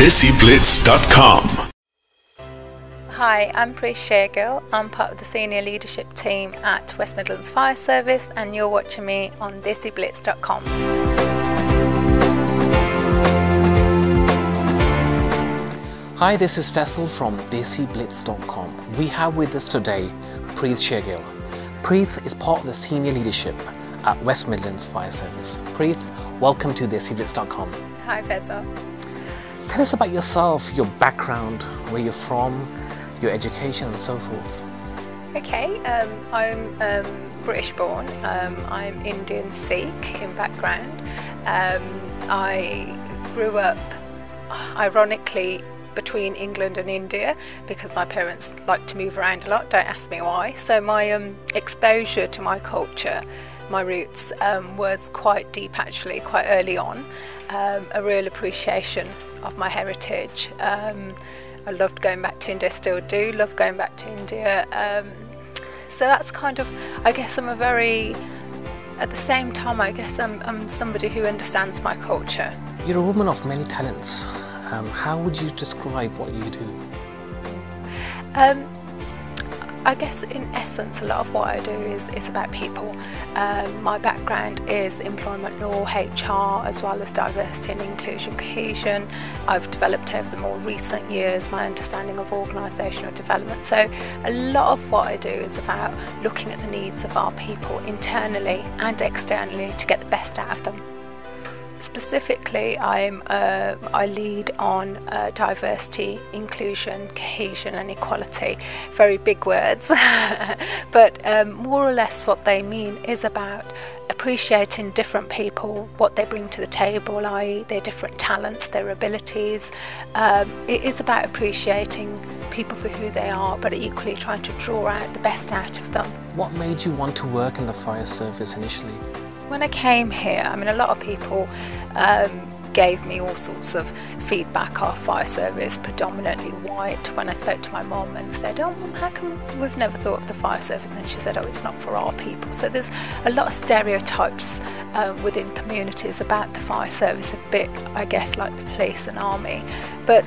DesiBlitz.com. Hi, I'm Preet Shergill. I'm part of the senior leadership team at West Midlands Fire Service, and you're watching me on DesiBlitz.com. Hi, this is Faisal from DesiBlitz.com. We have with us today Preet Shergill. Preet is part of the senior leadership at West Midlands Fire Service. Preet, welcome to DesiBlitz.com. Hi, Faisal. Tell us about yourself, your background, where you're from, your education and so forth. Okay, I'm British born, I'm Indian Sikh in background. I grew up ironically between England and India because my parents like to move around a lot, don't ask me why. So my exposure to my culture, my roots, was quite deep actually, quite early on. A real appreciation of my heritage. I loved going back to India, still do love going back to India. So that's kind of, I guess I'm a very, at the same time I guess I'm somebody who understands my culture. You're a woman of many talents. How would you describe what you do? I guess in essence a lot of what I do is about people. My background is employment law, HR, as well as diversity and inclusion, cohesion. I've developed over the more recent years my understanding of organisational development. So a lot of what I do is about looking at the needs of our people internally and externally to get the best out of them. Specifically, I lead on diversity, inclusion, cohesion and equality. Very big words, but more or less what they mean is about appreciating different people, what they bring to the table, i.e. their different talents, their abilities. It is about appreciating people for who they are, but equally trying to draw out the best out of them. What made you want to work in the fire service initially? When I came here, I mean, a lot of people gave me all sorts of feedback. Our fire service, predominantly white. When I spoke to my mum and said, "Oh, mum, how come we've never thought of the fire service?" and she said, "Oh, it's not for our people." So there's a lot of stereotypes within communities about the fire service, a bit, I guess, like the police and army. But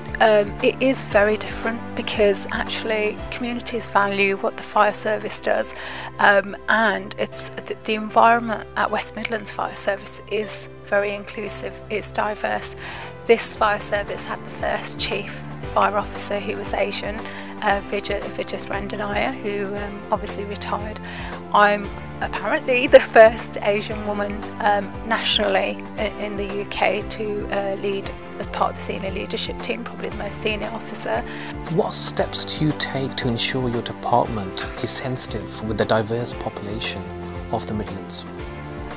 it is very different because actually communities value what the fire service does, and it's the environment at West Midlands Fire Service is very inclusive, it's diverse. This fire service had the first chief fire officer who was Asian, Vijay Randanaya, who obviously retired. I'm apparently the first Asian woman nationally in the UK to lead as part of the senior leadership team, probably the most senior officer. What steps do you take to ensure your department is sensitive with the diverse population of the Midlands?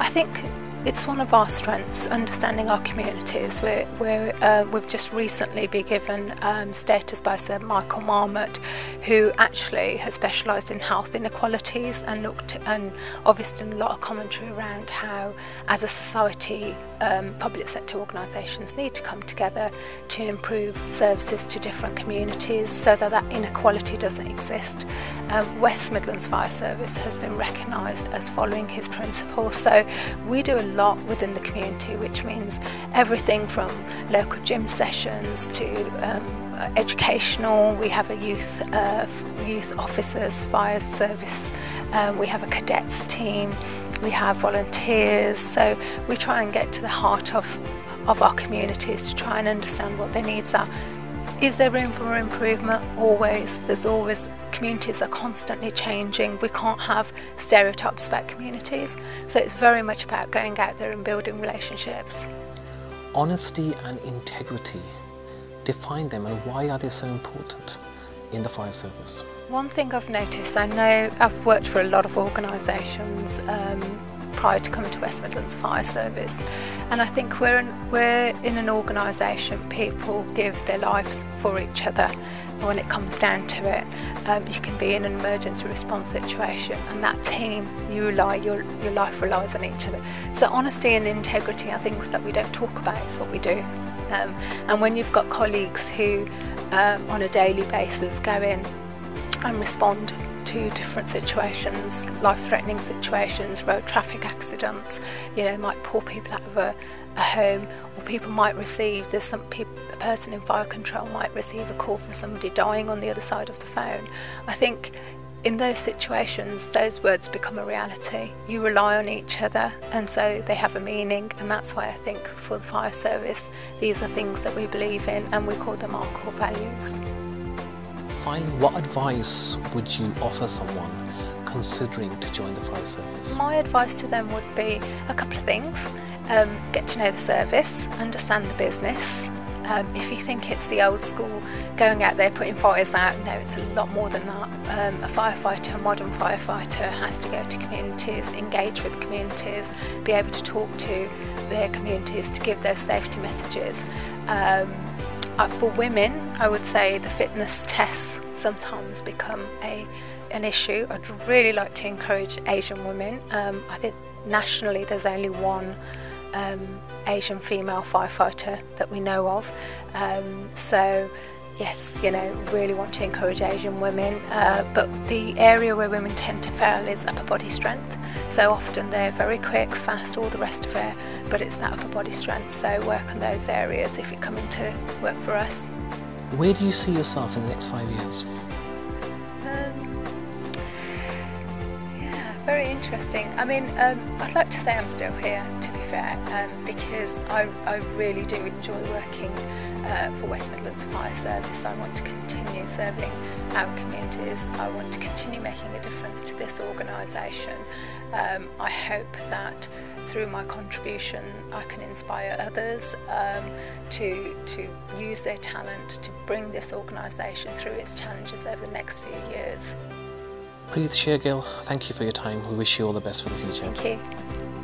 I think it's one of our strengths, understanding our communities. We've just recently been given status by Sir Michael Marmot, who actually has specialised in health inequalities and looked and obviously done a lot of commentary around how, as a society, public sector organisations need to come together to improve services to different communities so that that inequality doesn't exist. West Midlands Fire Service has been recognised as following his principles, so we do a lot within the community, which means everything from local gym sessions to educational. We have a youth officers fire service, we have a cadets team, we have volunteers, so we try and get to the heart of our communities to try and understand what their needs are. Is there room for improvement? Always. There's always, communities are constantly changing. We can't have stereotypes about communities. So it's very much about going out there and building relationships. Honesty and integrity, define them and why are they so important in the fire service? One thing I've noticed, I know I've worked for a lot of organisations prior to coming to West Midlands Fire Service, and I think we're in an organisation people give their lives for each other. When it comes down to it, you can be in an emergency response situation and that team, you rely, your life relies on each other. So honesty and integrity are things that we don't talk about, it's what we do. And when you've got colleagues who on a daily basis go in and respond to different situations, life-threatening situations, road traffic accidents, you know, might pull people out of a home, or people might receive, there's some people, a person in fire control might receive a call from somebody dying on the other side of the phone. I think in those situations, those words become a reality. You rely on each other, and so they have a meaning, and that's why I think for the fire service, these are things that we believe in, and we call them our core values. Finally, what advice would you offer someone considering to join the fire service? My advice to them would be a couple of things. Get to know the service, understand the business. If you think it's the old school, going out there putting fires out, no, it's a lot more than that. A firefighter, a modern firefighter, has to go to communities, engage with communities, be able to talk to their communities to give those safety messages. For women, I would say the fitness tests sometimes become an issue. I'd really like to encourage Asian women. I think nationally there's only one Asian female firefighter that we know of, so yes, you know, really want to encourage Asian women, but the area where women tend to fail is upper body strength. So often they're very quick, fast, all the rest of it, but it's that upper body strength, so work on those areas if you're coming to work for us. Where do you see yourself in the next 5 years? Very interesting. I mean, I'd like to say I'm still here, to be fair, because I really do enjoy working for West Midlands Fire Service. I want to continue serving our communities. I want to continue making a difference to this organisation. I hope that through my contribution I can inspire others to use their talent to bring this organisation through its challenges over the next few years. Preet Shergill, thank you for your time. We wish you all the best for the future. Thank you.